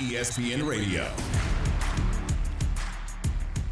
ESPN Radio.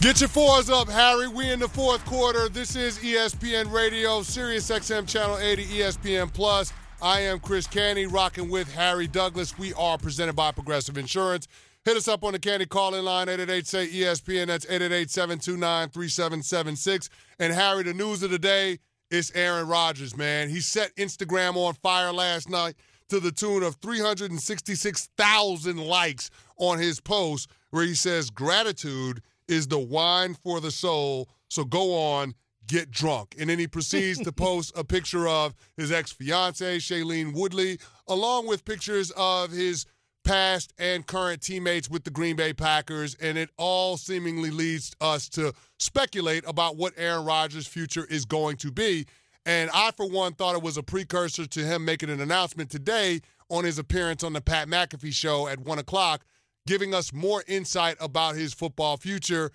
Get your fours up, Harry. We in the fourth quarter. This is ESPN Radio, Sirius XM Channel 80, ESPN+. I am Chris Canty, rocking with Harry Douglas. We are presented by Progressive Insurance. Hit us up on the Canty call-in line, 888-SAY-ESPN. That's 888-729-3776. And, Harry, the news of the day is Aaron Rodgers, man. He set Instagram on fire last night to the tune of 366,000 likes on his post where he says gratitude is the wine for the soul, so go on, get drunk. And then he proceeds to post a picture of his ex-fiancée, Shailene Woodley, along with pictures of his past and current teammates with the Green Bay Packers, and it all seemingly leads us to speculate about what Aaron Rodgers' future is going to be. And I, for one, thought it was a precursor to him making an announcement today on his appearance on the Pat McAfee Show at 1 o'clock, giving us more insight about his football future.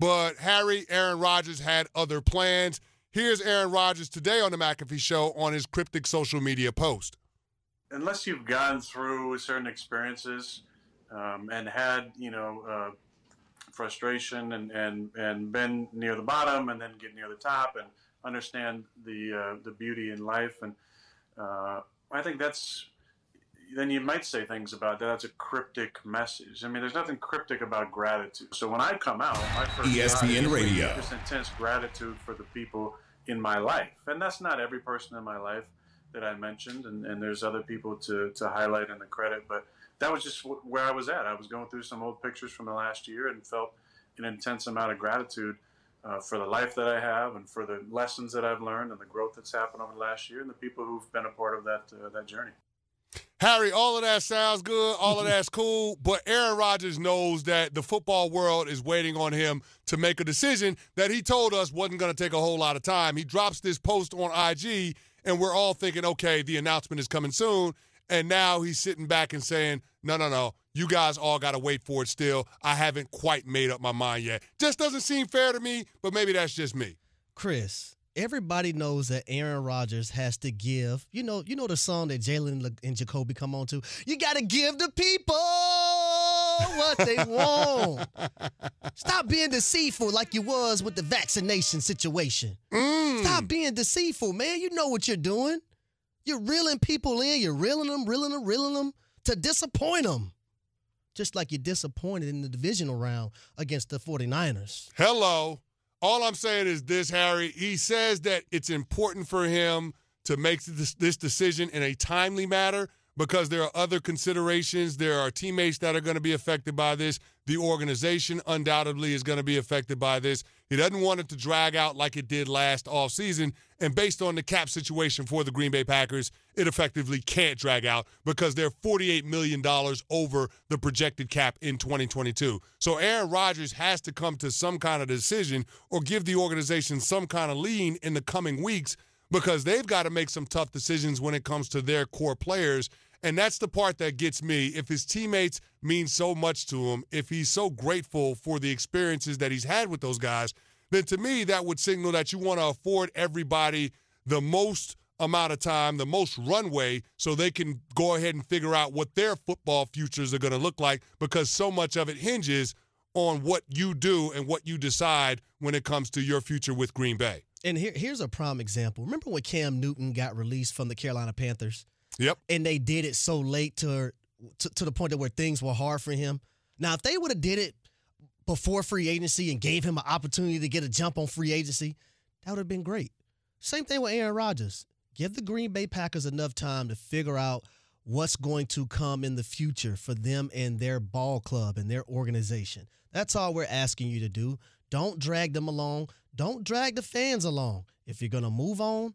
But, Harry, Aaron Rodgers had other plans. Here's Aaron Rodgers today on the McAfee Show on his cryptic social media post. Unless you've gone through certain experiences and had, frustration and been near the bottom and then get near the top and understand the beauty in life, and I think that's, then you might say things about that. That's a cryptic message. I mean, there's nothing cryptic about gratitude. So when I come out, I first ESPN Radio, this intense gratitude for the people in my life, and that's not every person in my life that I mentioned, and there's other people to highlight in the credit, but that was just where I was at. I was going through some old pictures from the last year and felt an intense amount of gratitude for the life that I have and for the lessons that I've learned and the growth that's happened over the last year and the people who've been a part of that journey. Harry, all of that sounds good. All of that's cool. But Aaron Rodgers knows that the football world is waiting on him to make a decision that he told us wasn't going to take a whole lot of time. He drops this post on IG, and we're all thinking, okay, the announcement is coming soon. And now he's sitting back and saying, no, you guys all got to wait for it still. I haven't quite made up my mind yet. Just doesn't seem fair to me, but maybe that's just me. Chris, everybody knows that Aaron Rodgers has to give. You know the song that Jalen and Jacoby come on to? You got to give the people what they want. Stop being deceitful like you was with the vaccination situation. Stop being deceitful, man. You know what you're doing. You're reeling people in. You're reeling them to disappoint them. Just like you disappointed in the divisional round against the 49ers. Hello. All I'm saying is this, Harry. He says that it's important for him to make this decision in a timely manner because there are other considerations. There are teammates that are going to be affected by this. The organization undoubtedly is going to be affected by this. He doesn't want it to drag out like it did last offseason. And based on the cap situation for the Green Bay Packers, it effectively can't drag out because they're $48 million over the projected cap in 2022. So Aaron Rodgers has to come to some kind of decision or give the organization some kind of lean in the coming weeks because they've got to make some tough decisions when it comes to their core players. And that's the part that gets me. If his teammates mean so much to him, if he's so grateful for the experiences that he's had with those guys, then to me that would signal that you want to afford everybody the most amount of time, the most runway, so they can go ahead and figure out what their football futures are going to look like because so much of it hinges on what you do and what you decide when it comes to your future with Green Bay. And here's a prime example. Remember when Cam Newton got released from the Carolina Panthers? Yep. And they did it so late to the point that where things were hard for him. Now, if they would have did it before free agency and gave him an opportunity to get a jump on free agency, that would have been great. Same thing with Aaron Rodgers. Give the Green Bay Packers enough time to figure out what's going to come in the future for them and their ball club and their organization. That's all we're asking you to do. Don't drag them along. Don't drag the fans along. If you're going to move on,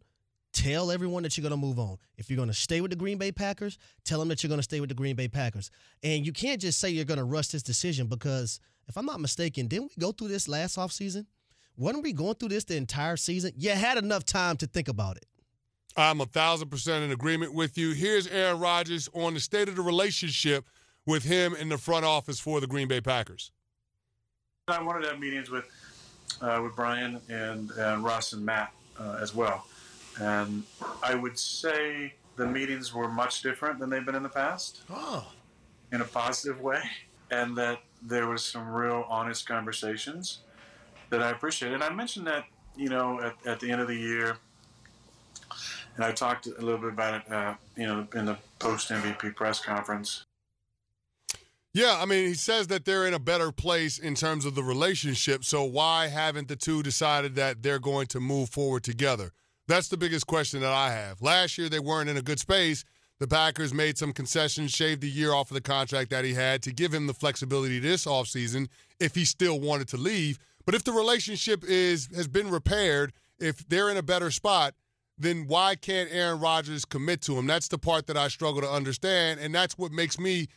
tell everyone that you're going to move on. If you're going to stay with the Green Bay Packers, tell them that you're going to stay with the Green Bay Packers. And you can't just say you're going to rush this decision because, if I'm not mistaken, didn't we go through this last offseason? Wasn't we going through this the entire season? You had enough time to think about it. I'm 1,000% in agreement with you. Here's Aaron Rodgers on the state of the relationship with him in the front office for the Green Bay Packers. I wanted to have meetings with Brian and Russ and Matt as well. And I would say the meetings were much different than they've been in the past. Oh. in a positive way, and that there was some real honest conversations that I appreciate. And I mentioned that, you know, at the end of the year, and I talked a little bit about it, you know, in the post-MVP press conference. Yeah, I mean, he says that they're in a better place in terms of the relationship, so why haven't the two decided that they're going to move forward together? That's the biggest question that I have. Last year, they weren't in a good space. The Packers made some concessions, shaved a year off of the contract that he had to give him the flexibility this offseason if he still wanted to leave. But if the relationship has been repaired, if they're in a better spot, then why can't Aaron Rodgers commit to him? That's the part that I struggle to understand, and that's what makes me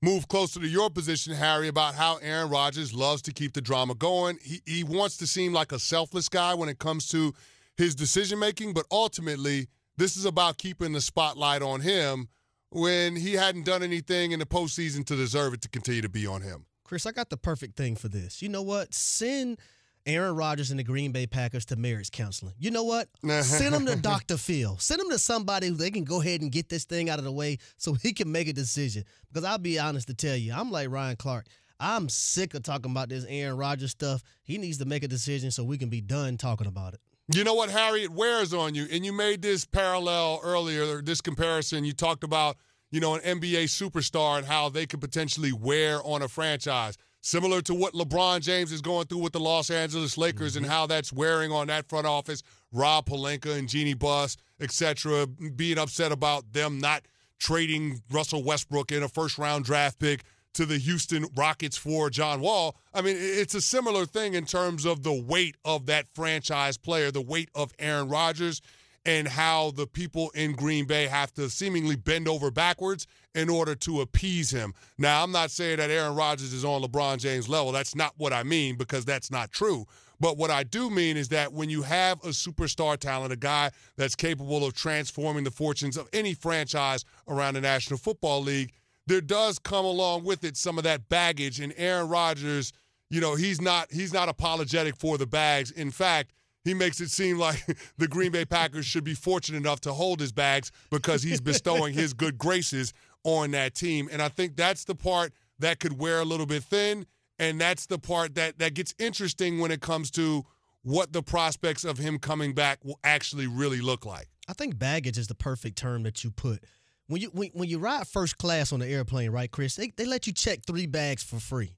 move closer to your position, Harry, about how Aaron Rodgers loves to keep the drama going. He wants to seem like a selfless guy when it comes to his decision-making, but ultimately this is about keeping the spotlight on him when he hadn't done anything in the postseason to deserve it to continue to be on him. Chris, I got the perfect thing for this. You know what? Send Aaron Rodgers and the Green Bay Packers to marriage counseling. You know what? Send them to Dr. Phil. Send them to somebody who they can go ahead and get this thing out of the way so he can make a decision. Because I'll be honest to tell you, I'm like Ryan Clark. I'm sick of talking about this Aaron Rodgers stuff. He needs to make a decision so we can be done talking about it. You know what, Harry? It wears on you. And you made this parallel earlier, this comparison. You talked about, you know, an NBA superstar and how they could potentially wear on a franchise. Similar to what LeBron James is going through with the Los Angeles Lakers and how that's wearing on that front office, Rob Pelinka and Jeannie Buss, et cetera, being upset about them not trading Russell Westbrook in a first-round draft pick to the Houston Rockets for John Wall. I mean, it's a similar thing in terms of the weight of that franchise player, the weight of Aaron Rodgers, and how the people in Green Bay have to seemingly bend over backwards in order to appease him. Now, I'm not saying that Aaron Rodgers is on LeBron James' level. That's not what I mean, because that's not true. But what I do mean is that when you have a superstar talent, a guy that's capable of transforming the fortunes of any franchise around the National Football League, there does come along with it some of that baggage. And Aaron Rodgers, you know, he's not apologetic for the bags. In fact, he makes it seem like the Green Bay Packers should be fortunate enough to hold his bags because he's bestowing his good graces on that team. And I think that's the part that could wear a little bit thin, and that's the part that gets interesting when it comes to what the prospects of him coming back will actually really look like. I think baggage is the perfect term that you put. When you ride first class on the airplane, right, Chris, they let you check 3 bags for free.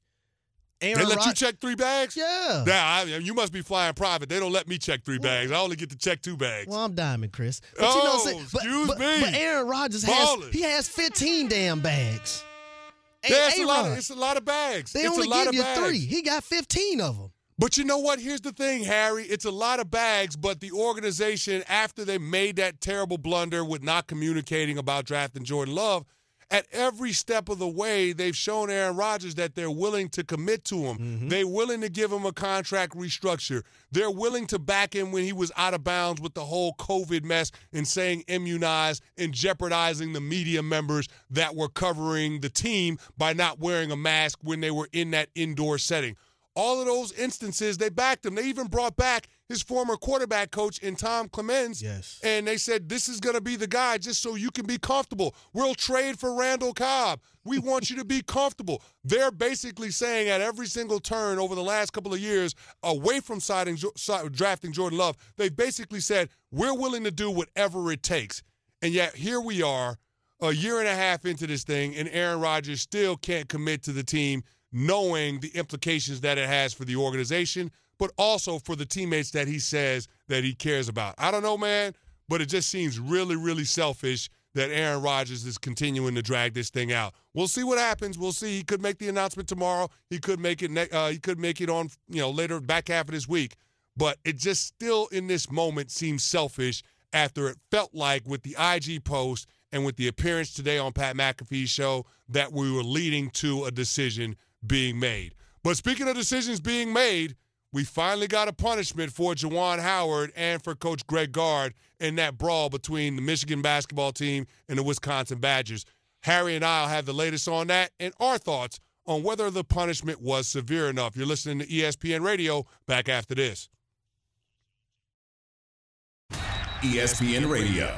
Aaron they let you check 3 bags? Yeah. Nah, you must be flying private. They don't let me check 3 bags. I only get to check 2 bags. Well, I'm diming, Chris. But excuse me. But Aaron Rodgers has 15 damn bags. Yeah, it's a lot of bags. They only give you 3. He got 15 of them. But you know what? Here's the thing, Harry. It's a lot of bags, but the organization, after they made that terrible blunder with not communicating about drafting Jordan Love, at every step of the way, they've shown Aaron Rodgers that they're willing to commit to him. Mm-hmm. They're willing to give him a contract restructure. They're willing to back him when he was out of bounds with the whole COVID mess and saying immunize and jeopardizing the media members that were covering the team by not wearing a mask when they were in that indoor setting. All of those instances, they backed him. They even brought back his former quarterback coach in Tom Clemens. Yes. And they said, this is going to be the guy just so you can be comfortable. We'll trade for Randall Cobb. We want you to be comfortable. They're basically saying at every single turn over the last couple of years, away from drafting Jordan Love, they basically said, we're willing to do whatever it takes. And yet here we are a year and a half into this thing, and Aaron Rodgers still can't commit to the team, knowing the implications that it has for the organization, but also for the teammates that he says that he cares about. I don't know, man, but it just seems really, really selfish that Aaron Rodgers is continuing to drag this thing out. We'll see what happens. We'll see. He could make the announcement tomorrow. He could make it. He could make it on, you know, later back half of this week. But it just still in this moment seems selfish after it felt like with the IG post and with the appearance today on Pat McAfee's show that we were leading to a decision being made. But speaking of decisions being made, we finally got a punishment for Juwan Howard and for Coach Greg Gard in that brawl between the Michigan basketball team and the Wisconsin Badgers. Harry and I will have the latest on that and our thoughts on whether the punishment was severe enough. You're listening to ESPN Radio. Back after this. ESPN Radio.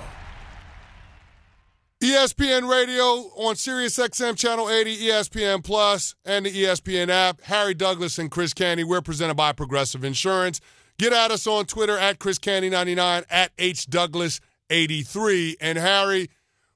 ESPN Radio on Sirius XM Channel 80, ESPN Plus, and the ESPN app. Harry Douglas and Chris Canty. We're presented by Progressive Insurance. Get at us on Twitter at ChrisCanty99, at HDouglas83. And Harry,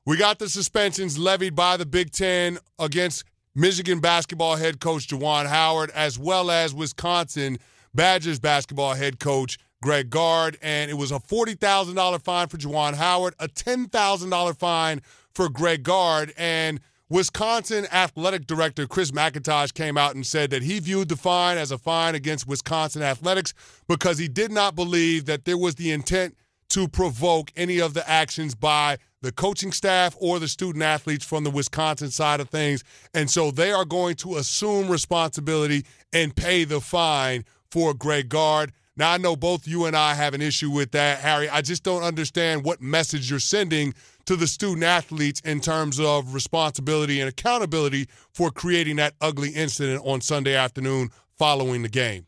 we got the suspensions levied by the Big Ten against Michigan basketball head coach Juwan Howard, as well as Wisconsin Badgers basketball head coach Greg Gard, and it was a $40,000 fine for Juwan Howard, a $10,000 fine for Greg Gard, and Wisconsin Athletic Director Chris McIntosh came out and said that he viewed the fine as a fine against Wisconsin Athletics because he did not believe that there was the intent to provoke any of the actions by the coaching staff or the student athletes from the Wisconsin side of things, and so they are going to assume responsibility and pay the fine for Greg Gard. Now, I know both you and I have an issue with that, Harry. I just don't understand what message you're sending to the student-athletes in terms of responsibility and accountability for creating that ugly incident on Sunday afternoon following the game.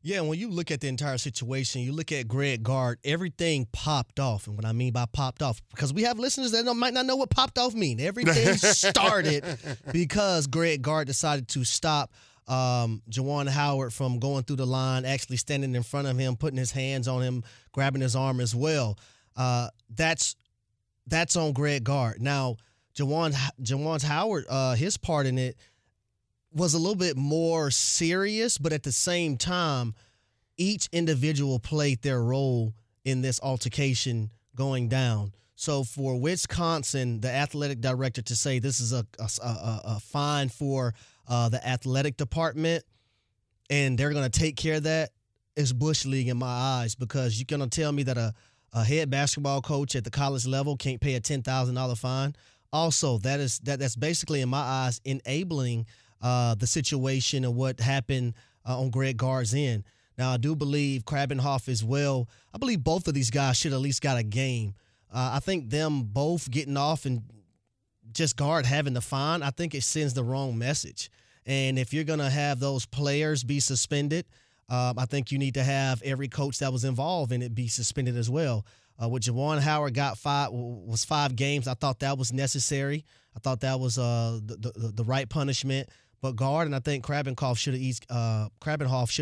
Yeah, when you look at the entire situation, you look at Greg Gard, everything popped off. And what I mean by popped off, because we have listeners that might not know what popped off mean. Everything started because Greg Gard decided to stop Juwan Howard from going through the line, actually standing in front of him, putting his hands on him, grabbing his arm as well. That's on Greg Gard. Now, Juwan Howard, his part in it was a little bit more serious, but at the same time, each individual played their role in this altercation going down. So for Wisconsin, the athletic director to say this is a fine for the athletic department, and they're going to take care of that, is Bush League in my eyes, because you're going to tell me that a head basketball coach at the college level can't pay a $10,000 fine. Also, that's basically, in my eyes, enabling the situation and what happened on Greg Gard's end. Now, I do believe Krabenhoff as well. I believe both of these guys should at least got a game. I think them both getting off and just Guard having the fine, I think it sends the wrong message. And if you're going to have those players be suspended, I think you need to have every coach that was involved in it be suspended as well. What Juwan Howard got was 5 games. I thought that was necessary. I thought that was the right punishment. But Guard and I think Krabenhoff should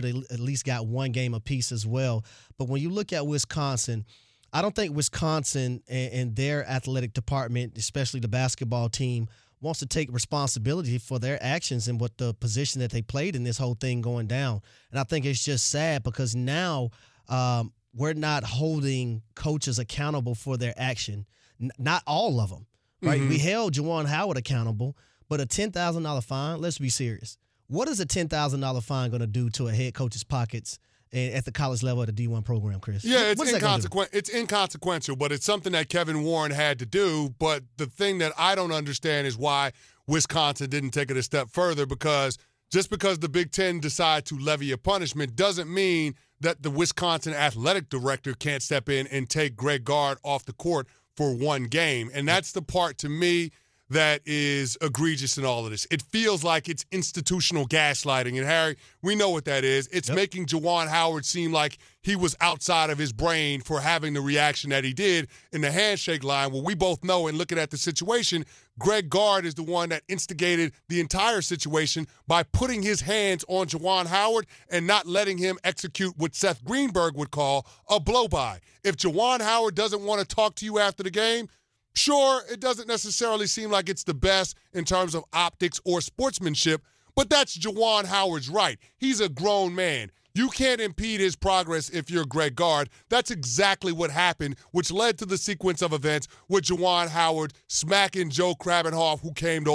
have at least got 1 game apiece as well. But when you look at Wisconsin, I don't think Wisconsin and their athletic department, especially the basketball team, wants to take responsibility for their actions and what the position that they played in this whole thing going down. And I think it's just sad because now we're not holding coaches accountable for their action. Not all of them, right? Mm-hmm. We held Juwan Howard accountable, but a $10,000 fine, let's be serious. What is a $10,000 fine going to do to a head coach's pockets at the college level at a D1 program, Chris? Yeah, it's inconsequential, but it's something that Kevin Warren had to do. But the thing that I don't understand is why Wisconsin didn't take it a step further, because just because the Big Ten decide to levy a punishment doesn't mean that the Wisconsin athletic director can't step in and take Greg Gard off the court for 1 game. And that's the part, to me, that is egregious in all of this. It feels like it's institutional gaslighting. And, Harry, we know what that is. It's making Juwan Howard seem like he was outside of his brain for having the reaction that he did in the handshake line. Well, we both know, and looking at the situation, Greg Gard is the one that instigated the entire situation by putting his hands on Juwan Howard and not letting him execute what Seth Greenberg would call a blow-by. If Juwan Howard doesn't want to talk to you after the game, sure, it doesn't necessarily seem like it's the best in terms of optics or sportsmanship, but that's Juwan Howard's right. He's a grown man. You can't impede his progress if you're Greg Gard. That's exactly what happened, which led to the sequence of events with Juwan Howard smacking Joe Krabenhoff, who came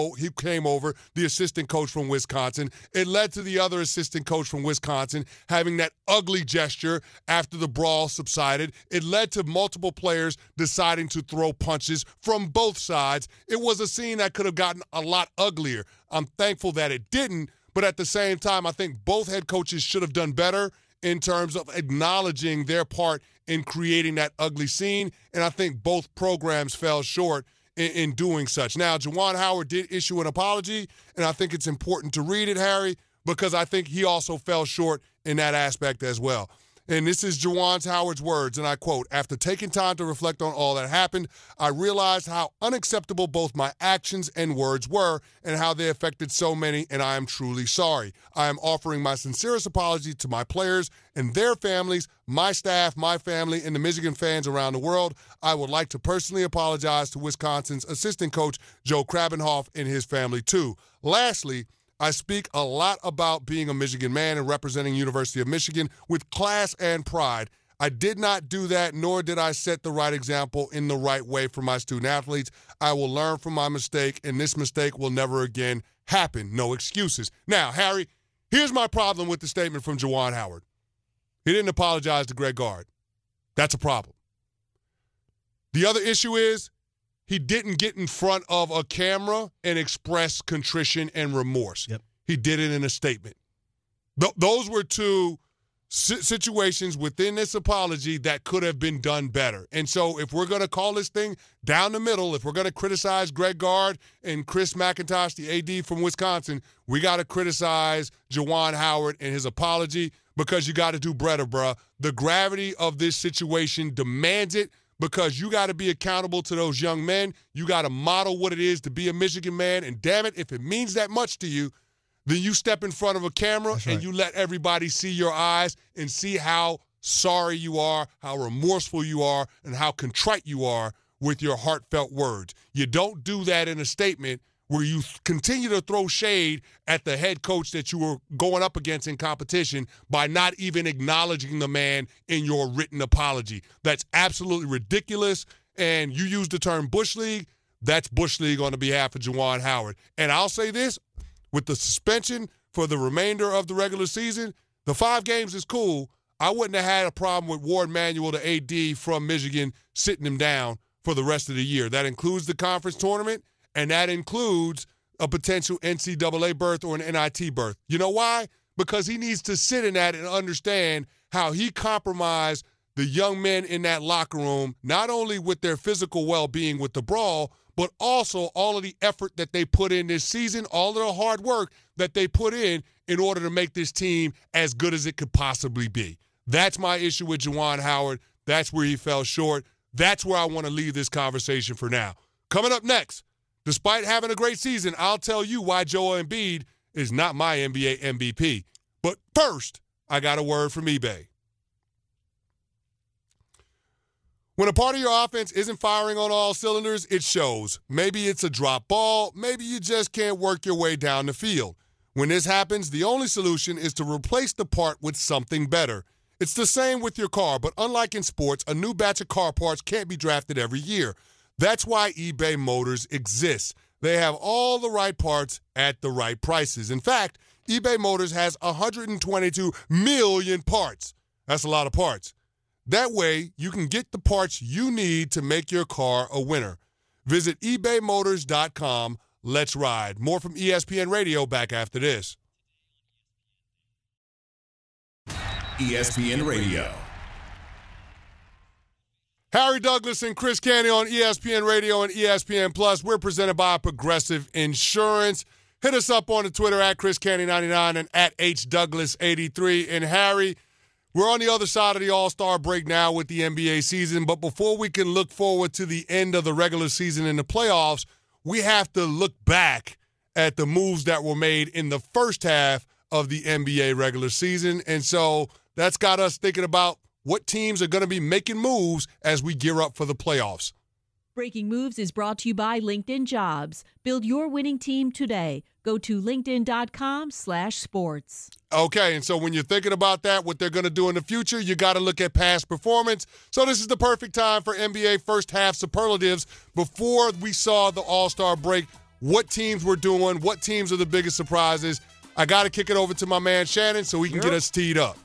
over, the assistant coach from Wisconsin. It led to the other assistant coach from Wisconsin having that ugly gesture after the brawl subsided. It led to multiple players deciding to throw punches from both sides. It was a scene that could have gotten a lot uglier. I'm thankful that it didn't. But at the same time, I think both head coaches should have done better in terms of acknowledging their part in creating that ugly scene, and I think both programs fell short in doing such. Now, Juwan Howard did issue an apology, and I think it's important to read it, Harry, because I think he also fell short in that aspect as well. And this is Juwan Howard's words, and I quote, "After taking time to reflect on all that happened, I realized how unacceptable both my actions and words were and how they affected so many, and I am truly sorry. I am offering my sincerest apology to my players and their families, my staff, my family, and the Michigan fans around the world. I would like to personally apologize to Wisconsin's assistant coach, Joe Krabenhoff, and his family, too. Lastly, I speak a lot about being a Michigan man and representing University of Michigan with class and pride. I did not do that, nor did I set the right example in the right way for my student-athletes. I will learn from my mistake, and this mistake will never again happen. No excuses." Now, Harry, here's my problem with the statement from Juwan Howard. He didn't apologize to Greg Gard. That's a problem. The other issue is, he didn't get in front of a camera and express contrition and remorse. Yep. He did it in a statement. Those were two situations within this apology that could have been done better. And so if we're going to call this thing down the middle, if we're going to criticize Greg Gard and Chris McIntosh, the AD from Wisconsin, we got to criticize Juwan Howard and his apology, because you got to do better, bruh. The gravity of this situation demands it, because you got to be accountable to those young men. You got to model what it is to be a Michigan man. And damn it, if it means that much to you, then you step in front of a camera and you let everybody see your eyes and see how sorry you are, how remorseful you are, and how contrite you are with your heartfelt words. You don't do that in a statement where you continue to throw shade at the head coach that you were going up against in competition by not even acknowledging the man in your written apology. That's absolutely ridiculous, and you used the term Bush League. That's Bush League on the behalf of Juwan Howard. And I'll say this, with the suspension for the remainder of the regular season, the 5 games is cool. I wouldn't have had a problem with Ward Manuel, the AD from Michigan, sitting him down for the rest of the year. That includes the conference tournament, and that includes a potential NCAA berth or an NIT berth. You know why? Because he needs to sit in that and understand how he compromised the young men in that locker room, not only with their physical well-being with the brawl, but also all of the effort that they put in this season, all of the hard work that they put in order to make this team as good as it could possibly be. That's my issue with Juwan Howard. That's where he fell short. That's where I want to leave this conversation for now. Coming up next, despite having a great season, I'll tell you why Joel Embiid is not my NBA MVP. But first, I got a word from eBay. When a part of your offense isn't firing on all cylinders, it shows. Maybe it's a drop ball. Maybe you just can't work your way down the field. When this happens, the only solution is to replace the part with something better. It's the same with your car, but unlike in sports, a new batch of car parts can't be drafted every year. That's why eBay Motors exists. They have all the right parts at the right prices. In fact, eBay Motors has 122 million parts. That's a lot of parts. That way, you can get the parts you need to make your car a winner. Visit ebaymotors.com. Let's ride. More from ESPN Radio back after this. ESPN Radio. Harry Douglas and Chris Canty on ESPN Radio and ESPN+. We're presented by Progressive Insurance. Hit us up on the Twitter at ChrisCanty99 and at HDouglas83. And Harry, we're on the other side of the All-Star break now with the NBA season. But before we can look forward to the end of the regular season and the playoffs, we have to look back at the moves that were made in the first half of the NBA regular season. And so that's got us thinking about what teams are going to be making moves as we gear up for the playoffs. Breaking Moves is brought to you by LinkedIn Jobs. Build your winning team today. Go to linkedin.com/sports. Okay, and so when you're thinking about that, what they're going to do in the future, you got to look at past performance. So this is the perfect time for NBA first half superlatives. Before we saw the All-Star break, what teams were doing, what teams are the biggest surprises. I got to kick it over to my man Shannon so he can get us teed up.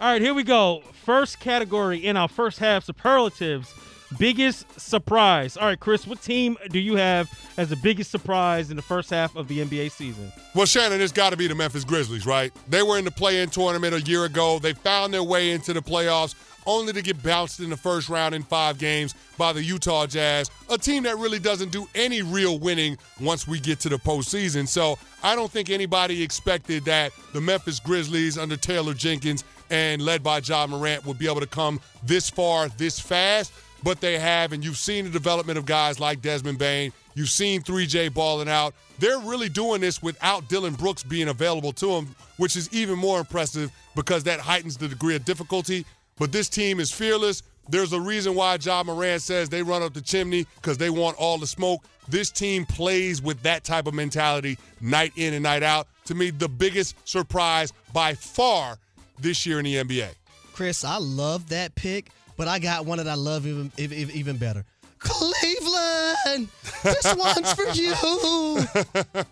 All right, here we go. First category in our first half superlatives, biggest surprise. All right, Chris, what team do you have as the biggest surprise in the first half of the NBA season? Well, Shannon, it's got to be the Memphis Grizzlies, right? They were in the play-in tournament a year ago. They found their way into the playoffs, only to get bounced in the first round in 5 games by the Utah Jazz, a team that really doesn't do any real winning once we get to the postseason. So I don't think anybody expected that the Memphis Grizzlies under Taylor Jenkins and led by Ja Morant would be able to come this far, this fast, but they have, and you've seen the development of guys like Desmond Bane. You've seen 3J balling out. They're really doing this without Dylan Brooks being available to them, which is even more impressive because that heightens the degree of difficulty. But this team is fearless. There's a reason why Ja Morant says they run up the chimney because they want all the smoke. This team plays with that type of mentality night in and night out. To me, the biggest surprise by far this year in the NBA. Chris, I love that pick, but I got one that I love even better. Cleveland, this one's for you,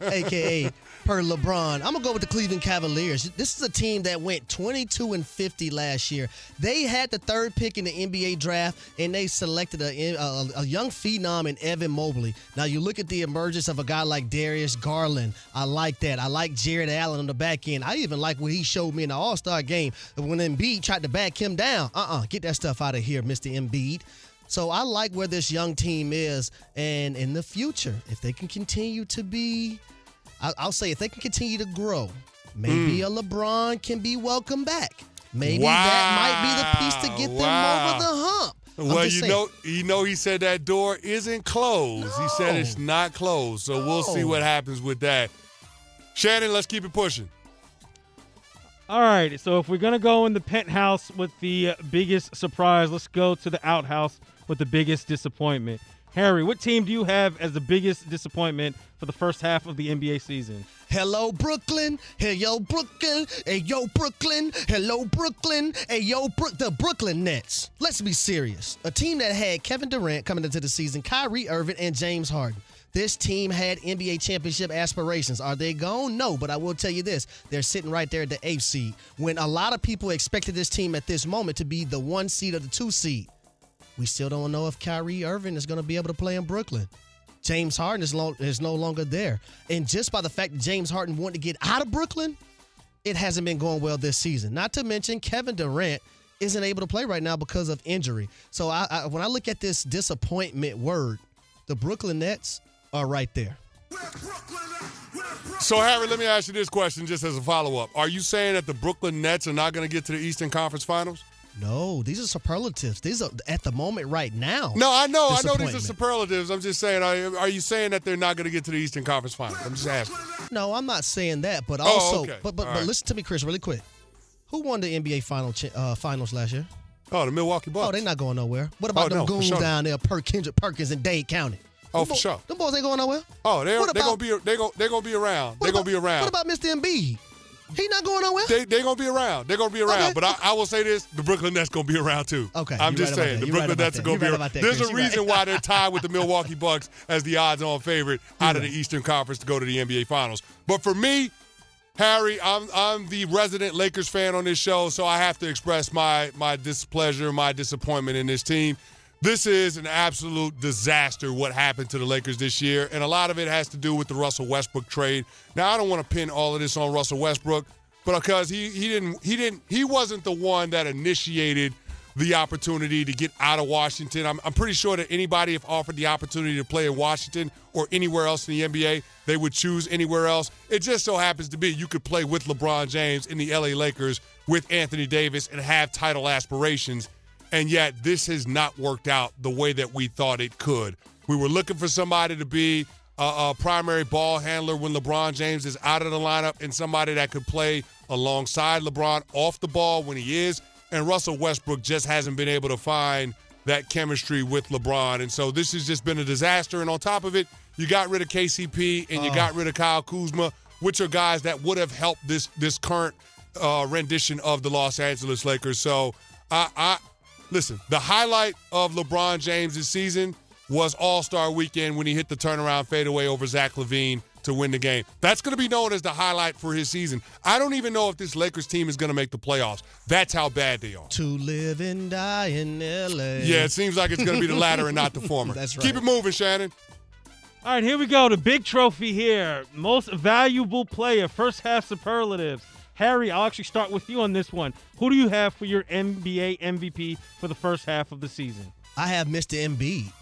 a.k.a. per LeBron. I'm going to go with the Cleveland Cavaliers. This is a team that went 22-50 last year. They had the 3rd pick in the NBA draft, and they selected a young phenom in Evan Mobley. Now, you look at the emergence of a guy like Darius Garland. I like that. I like Jared Allen on the back end. I even like what he showed me in the All-Star game when Embiid tried to back him down. Get that stuff out of here, Mr. Embiid. So I like where this young team is, and in the future, if they can continue to be, I'll say if they can continue to grow, maybe a LeBron can be welcomed back. Maybe that might be the piece to get them over the hump. Well, you know, he said that door isn't closed. No. He said it's not closed, so we'll see what happens with that. Shannon, let's keep it pushing. All right, so if we're going to go in the penthouse with the biggest surprise, let's go to the outhouse with the biggest disappointment. Harry, what team do you have as the biggest disappointment for the first half of the NBA season? Hello, Brooklyn. Hey, yo, Brooklyn. Hey, yo, Brooklyn. Hello, Brooklyn. Hey, yo, the Brooklyn Nets. Let's be serious. A team that had Kevin Durant coming into the season, Kyrie Irving, and James Harden. This team had NBA championship aspirations. Are they gone? No, but I will tell you this. They're sitting right there at the 8th seed when a lot of people expected this team at this moment to be the 1 seed or the 2 seed. We still don't know if Kyrie Irving is going to be able to play in Brooklyn. James Harden is no longer there. And just by the fact that James Harden wanted to get out of Brooklyn, it hasn't been going well this season. Not to mention Kevin Durant isn't able to play right now because of injury. So when I look at this disappointment word, the Brooklyn Nets are right there. So, Harry, let me ask you this question just as a follow-up. Are you saying that the Brooklyn Nets are not going to get to the Eastern Conference Finals? No, these are superlatives. These are at the moment right now. No, I know these are superlatives. I'm just saying, are you saying that they're not going to get to the Eastern Conference Finals? I'm just asking. No, I'm not saying that, but also, but listen to me, Chris, really quick. Who won the NBA Finals last year? Oh, the Milwaukee Bucks. Oh, they're not going nowhere. What about them goons down there, Kendrick Perkins and Dade County? Oh, for sure. Them boys ain't going nowhere. Oh, they're gonna be around. They're gonna be around. What about Mr. Embiid? He not going nowhere. They're gonna be around. They're gonna be around. Okay. But I will say this: the Brooklyn Nets gonna be around too. Okay. I'm just saying the Brooklyn Nets are gonna be around. There's a reason why they're tied with the Milwaukee Bucks as the odds-on favorite out of the Eastern Conference to go to the NBA Finals. But for me, Harry, I'm the resident Lakers fan on this show, so I have to express my displeasure, my disappointment in this team. This is an absolute disaster what happened to the Lakers this year, and a lot of it has to do with the Russell Westbrook trade. Now, I don't want to pin all of this on Russell Westbrook, but because he wasn't the one that initiated the opportunity to get out of Washington. I'm pretty sure that anybody, if offered the opportunity to play in Washington or anywhere else in the NBA, they would choose anywhere else. It just so happens to be you could play with LeBron James in the LA Lakers with Anthony Davis and have title aspirations. And yet, this has not worked out the way that we thought it could. We were looking for somebody to be a primary ball handler when LeBron James is out of the lineup and somebody that could play alongside LeBron off the ball when he is. And Russell Westbrook just hasn't been able to find that chemistry with LeBron. And so this has just been a disaster. And on top of it, you got rid of KCP and you got rid of Kyle Kuzma, which are guys that would have helped this current rendition of the Los Angeles Lakers. So listen, the highlight of LeBron James' season was All-Star Weekend when he hit the turnaround fadeaway over Zach LaVine to win the game. That's going to be known as the highlight for his season. I don't even know if this Lakers team is going to make the playoffs. That's how bad they are. To live and die in L.A. Yeah, it seems like it's going to be the latter and not the former. That's right. Keep it moving, Shannon. All right, here we go. The big trophy here. Most valuable player, first half superlatives. Harry, I'll actually start with you on this one. Who do you have for your NBA MVP for the first half of the season? I have Mr. Embiid.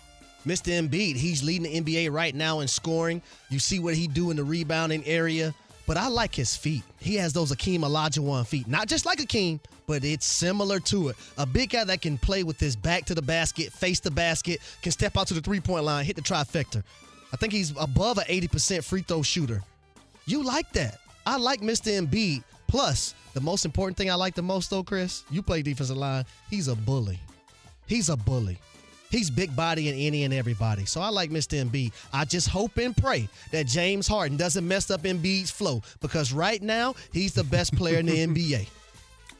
Mr. Embiid, he's leading the NBA right now in scoring. You see what he do in the rebounding area. But I like his feet. He has those Hakeem Olajuwon feet. Not just like Hakeem, but it's similar to it. A big guy that can play with his back to the basket, face the basket, can step out to the three-point line, hit the trifecta. I think he's above an 80% free throw shooter. You like that. I like Mr. Embiid. Plus, the most important thing I like the most, though, Chris, you play defensive line, he's a bully. He's a bully. He's big body in any and everybody. So I like Mr. Embiid. I just hope and pray that James Harden doesn't mess up Embiid's flow because right now he's the best player in the NBA.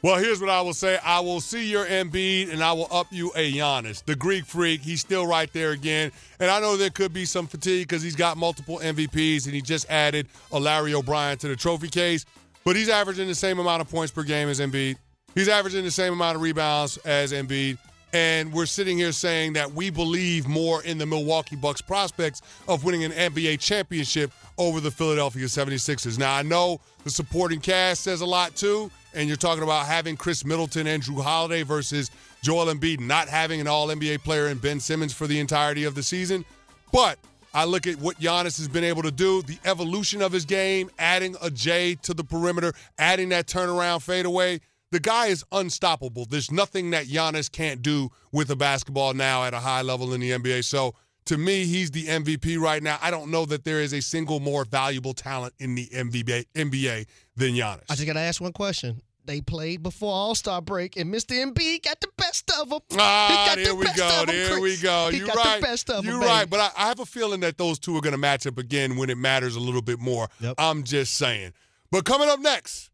Well, here's what I will say. I will see your Embiid, and I will up you a Giannis. The Greek freak, he's still right there again. And I know there could be some fatigue because he's got multiple MVPs, and he just added Larry O'Brien to the trophy case. But he's averaging the same amount of points per game as Embiid. He's averaging the same amount of rebounds as Embiid. And we're sitting here saying that we believe more in the Milwaukee Bucks prospects of winning an NBA championship over the Philadelphia 76ers. Now, I know the supporting cast says a lot, too, and you're talking about having Chris Middleton and Drew Holiday versus Joel Embiid, not having an all-NBA player in Ben Simmons for the entirety of the season. But I look at what Giannis has been able to do, the evolution of his game, adding a J to the perimeter, adding that turnaround fadeaway. The guy is unstoppable. There's nothing that Giannis can't do with a basketball now at a high level in the NBA. So, to me, he's the MVP right now. I don't know that there is a single more valuable talent in the NBA than Giannis. I just got to ask one question. They played before All-Star break, and Mr. Embiid got the best of them. Ah, there we go. There we go. You're right. You're right. But I have a feeling that those two are going to match up again when it matters a little bit more. Yep. I'm just saying. But coming up next,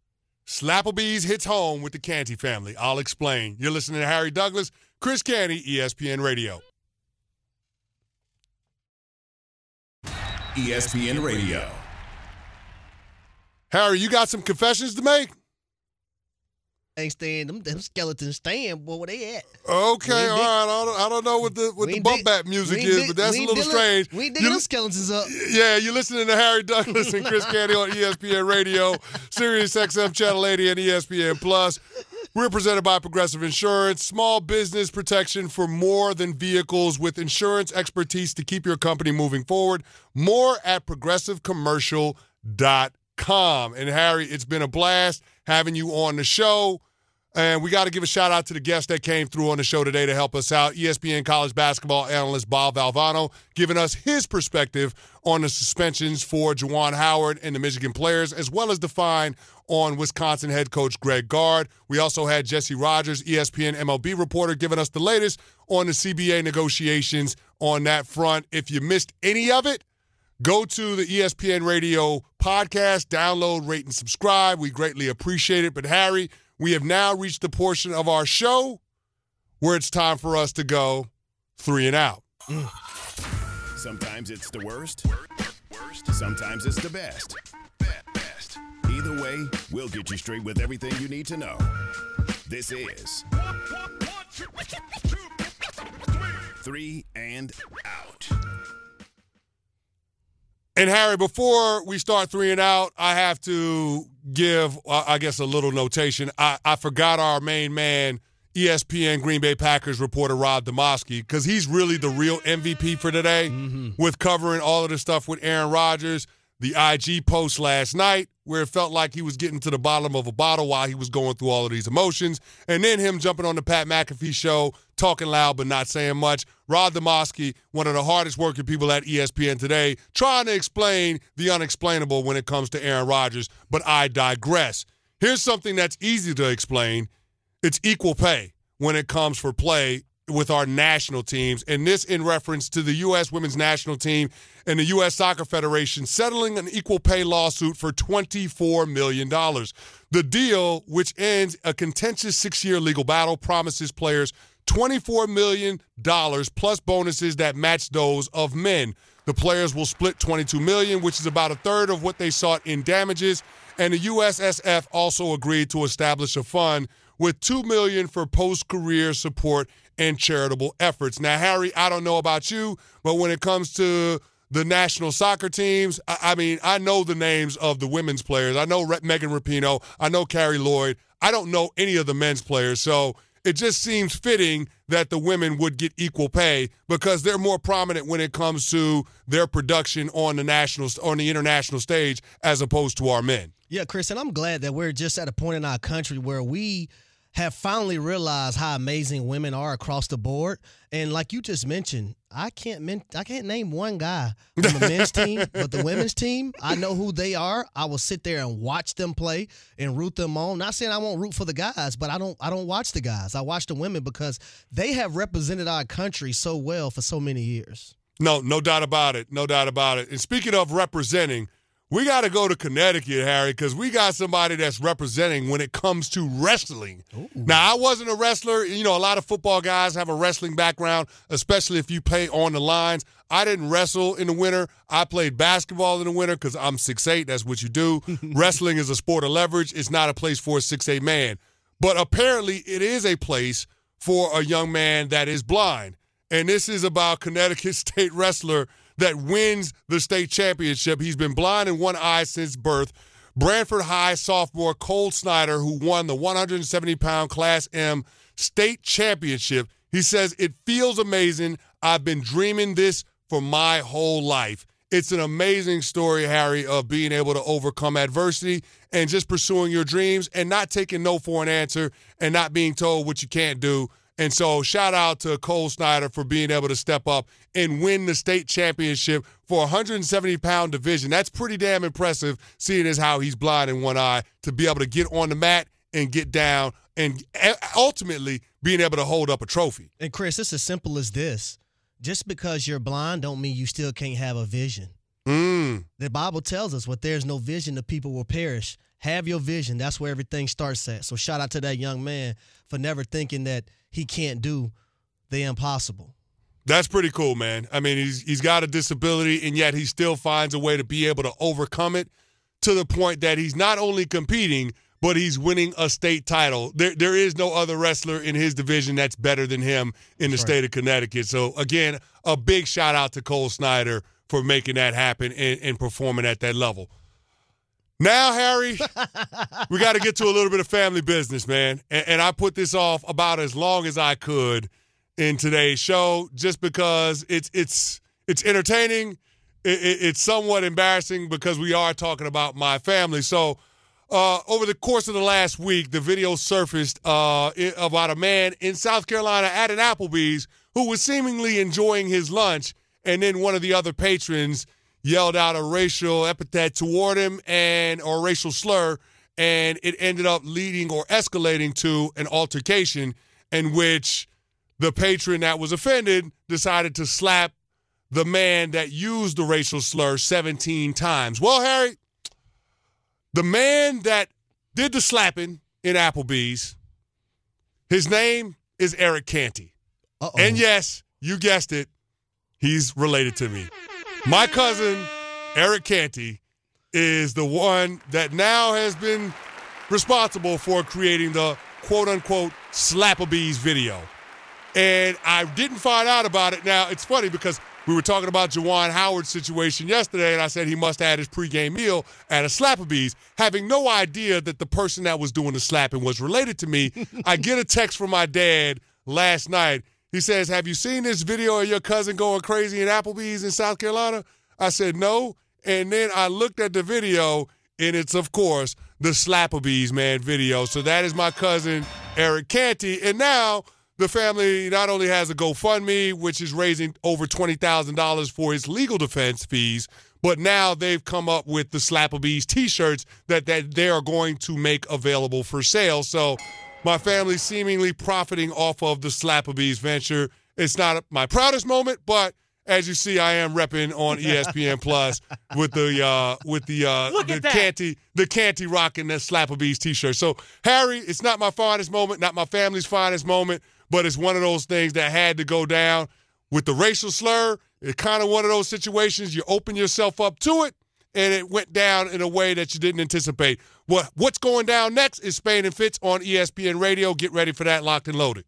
Slapplebees hits home with the Canty family. I'll explain. You're listening to Harry Douglas, Chris Canty, ESPN Radio. ESPN Radio. Harry, you got some confessions to make? Ain't staying. Them skeletons staying, boy, where they at? Okay, all right. I don't know what the bump back music is, but that's a little strange. We dig those skeletons up. Yeah, you're listening to Harry Douglas and Chris Canty on ESPN Radio, Sirius XM Channel 80 and ESPN+. We're presented by Progressive Insurance, small business protection for more than vehicles with insurance expertise to keep your company moving forward. More at progressivecommercial.com. And, Harry, it's been a blast having you on the show. And we got to give a shout-out to the guests that came through on the show today to help us out. ESPN college basketball analyst Bob Valvano giving us his perspective on the suspensions for Juwan Howard and the Michigan players, as well as the fine on Wisconsin head coach Greg Gard. We also had Jesse Rogers, ESPN MLB reporter, giving us the latest on the CBA negotiations on that front. If you missed any of it, go to the ESPN Radio podcast, download, rate, and subscribe. We greatly appreciate it. But, Harry, we have now reached the portion of our show where it's time for us to go three and out. Sometimes it's the worst. Sometimes it's the best. Either way, we'll get you straight with everything you need to know. This is 3 and Out. And, Harry, before we start 3 and Out, I have to give, I guess, a little notation. I forgot our main man, ESPN Green Bay Packers reporter Rob Demosky, because he's really the real MVP for today with covering all of the stuff with Aaron Rodgers. The IG post last night where it felt like he was getting to the bottom of a bottle while he was going through all of these emotions. And then him jumping on the Pat McAfee show, talking loud but not saying much. Rob Demosky, one of the hardest working people at ESPN today, trying to explain the unexplainable when it comes to Aaron Rodgers. But I digress. Here's something that's easy to explain. It's equal pay when it comes for play with our national teams, and this in reference to the U.S. women's national team and the U.S. Soccer Federation settling an equal pay lawsuit for $24 million. The deal, which ends a contentious 6-year legal battle, promises players $24 million plus bonuses that match those of men. The players will split $22 million, which is about a third of what they sought in damages. And the USSF also agreed to establish a fund with $2 million for post-career support and charitable efforts. Now, Harry, I don't know about you, but when it comes to the national soccer teams, I mean, I know the names of the women's players. I know Megan Rapinoe. I know Carrie Lloyd. I don't know any of the men's players. So it just seems fitting that the women would get equal pay because they're more prominent when it comes to their production on the national, on the international stage as opposed to our men. Yeah, Chris, and I'm glad that we're just at a point in our country where we have finally realized how amazing women are across the board. And like you just mentioned, I can't name one guy on the men's team, but the women's team, I know who they are. I will sit there and watch them play and root them on. Not saying I won't root for the guys, but I don't watch the guys. I watch the women because they have represented our country so well for so many years. No doubt about it. And speaking of representing, we got to go to Connecticut, Harry, because we got somebody that's representing when it comes to wrestling. Ooh. Now, I wasn't a wrestler. You know, a lot of football guys have a wrestling background, especially if you play on the lines. I didn't wrestle in the winter. I played basketball in the winter because I'm 6'8". That's what you do. Wrestling is a sport of leverage. It's not a place for a 6'8 man. But apparently it is a place for a young man that is blind. And this is about Connecticut State wrestler that wins the state championship. He's been blind in one eye since birth. Branford High sophomore Cole Snyder, who won the 170-pound Class M state championship, he says, "It feels amazing. I've been dreaming this for my whole life." It's an amazing story, Harry, of being able to overcome adversity and just pursuing your dreams and not taking no for an answer and not being told what you can't do. And so shout out to Cole Snyder for being able to step up and win the state championship for a 170-pound division. That's pretty damn impressive, seeing as how he's blind in one eye, to be able to get on the mat and get down and ultimately being able to hold up a trophy. And, Chris, it's as simple as this. Just because you're blind don't mean you still can't have a vision. The Bible tells us what there's no vision, the people will perish. Have your vision. That's where everything starts at. So shout out to that young man for never thinking that he can't do the impossible. That's pretty cool, man. I mean, he's got a disability, and yet he still finds a way to be able to overcome it to the point that he's not only competing, but he's winning a state title. There is no other wrestler in his division that's better than him in the state of Connecticut. So, again, a big shout-out to Cole Snyder for making that happen and performing at that level. Now, Harry, we got to get to a little bit of family business, man. And I put this off about as long as I could in today's show just because it's entertaining. It's somewhat embarrassing because we are talking about my family. So over the course of the last week, the video surfaced about a man in South Carolina at an Applebee's who was seemingly enjoying his lunch, and then one of the other patrons yelled out a racial epithet toward him or a racial slur, and it ended up leading or escalating to an altercation in which the patron that was offended decided to slap the man that used the racial slur 17 times. Well, Harry, the man that did the slapping in Applebee's, his name is Eric Canty. Uh-oh. And yes, you guessed it, he's related to me. My cousin, Eric Canty, is the one that now has been responsible for creating the quote-unquote Slap-a-Bees video. And I didn't find out about it. Now, it's funny because we were talking about Juwan Howard's situation yesterday, and I said he must have had his pregame meal at a Slap-a-Bees, having no idea that the person that was doing the slapping was related to me. I get a text from my dad last night. He says, "Have you seen this video of your cousin going crazy in Applebee's in South Carolina?" I said, "No." And then I looked at the video, and it's, of course, the Slap-a-Bees, man, video. So that is my cousin, Eric Canty. And now the family not only has a GoFundMe, which is raising over $20,000 for his legal defense fees, but now they've come up with the Slap-a-Bees T-shirts that they are going to make available for sale. So my family seemingly profiting off of the Slap-a-Bees venture. It's not my proudest moment, but as you see, I am repping on ESPN Plus with the Canty rocking that Slap-a-Bees T-shirt. So, Harry, it's not my finest moment, not my family's finest moment, but it's one of those things that had to go down. With the racial slur, it's kind of one of those situations you open yourself up to it, and it went down in a way that you didn't anticipate. What's going down next is Spain and Fitz on ESPN Radio. Get ready for that, locked and loaded.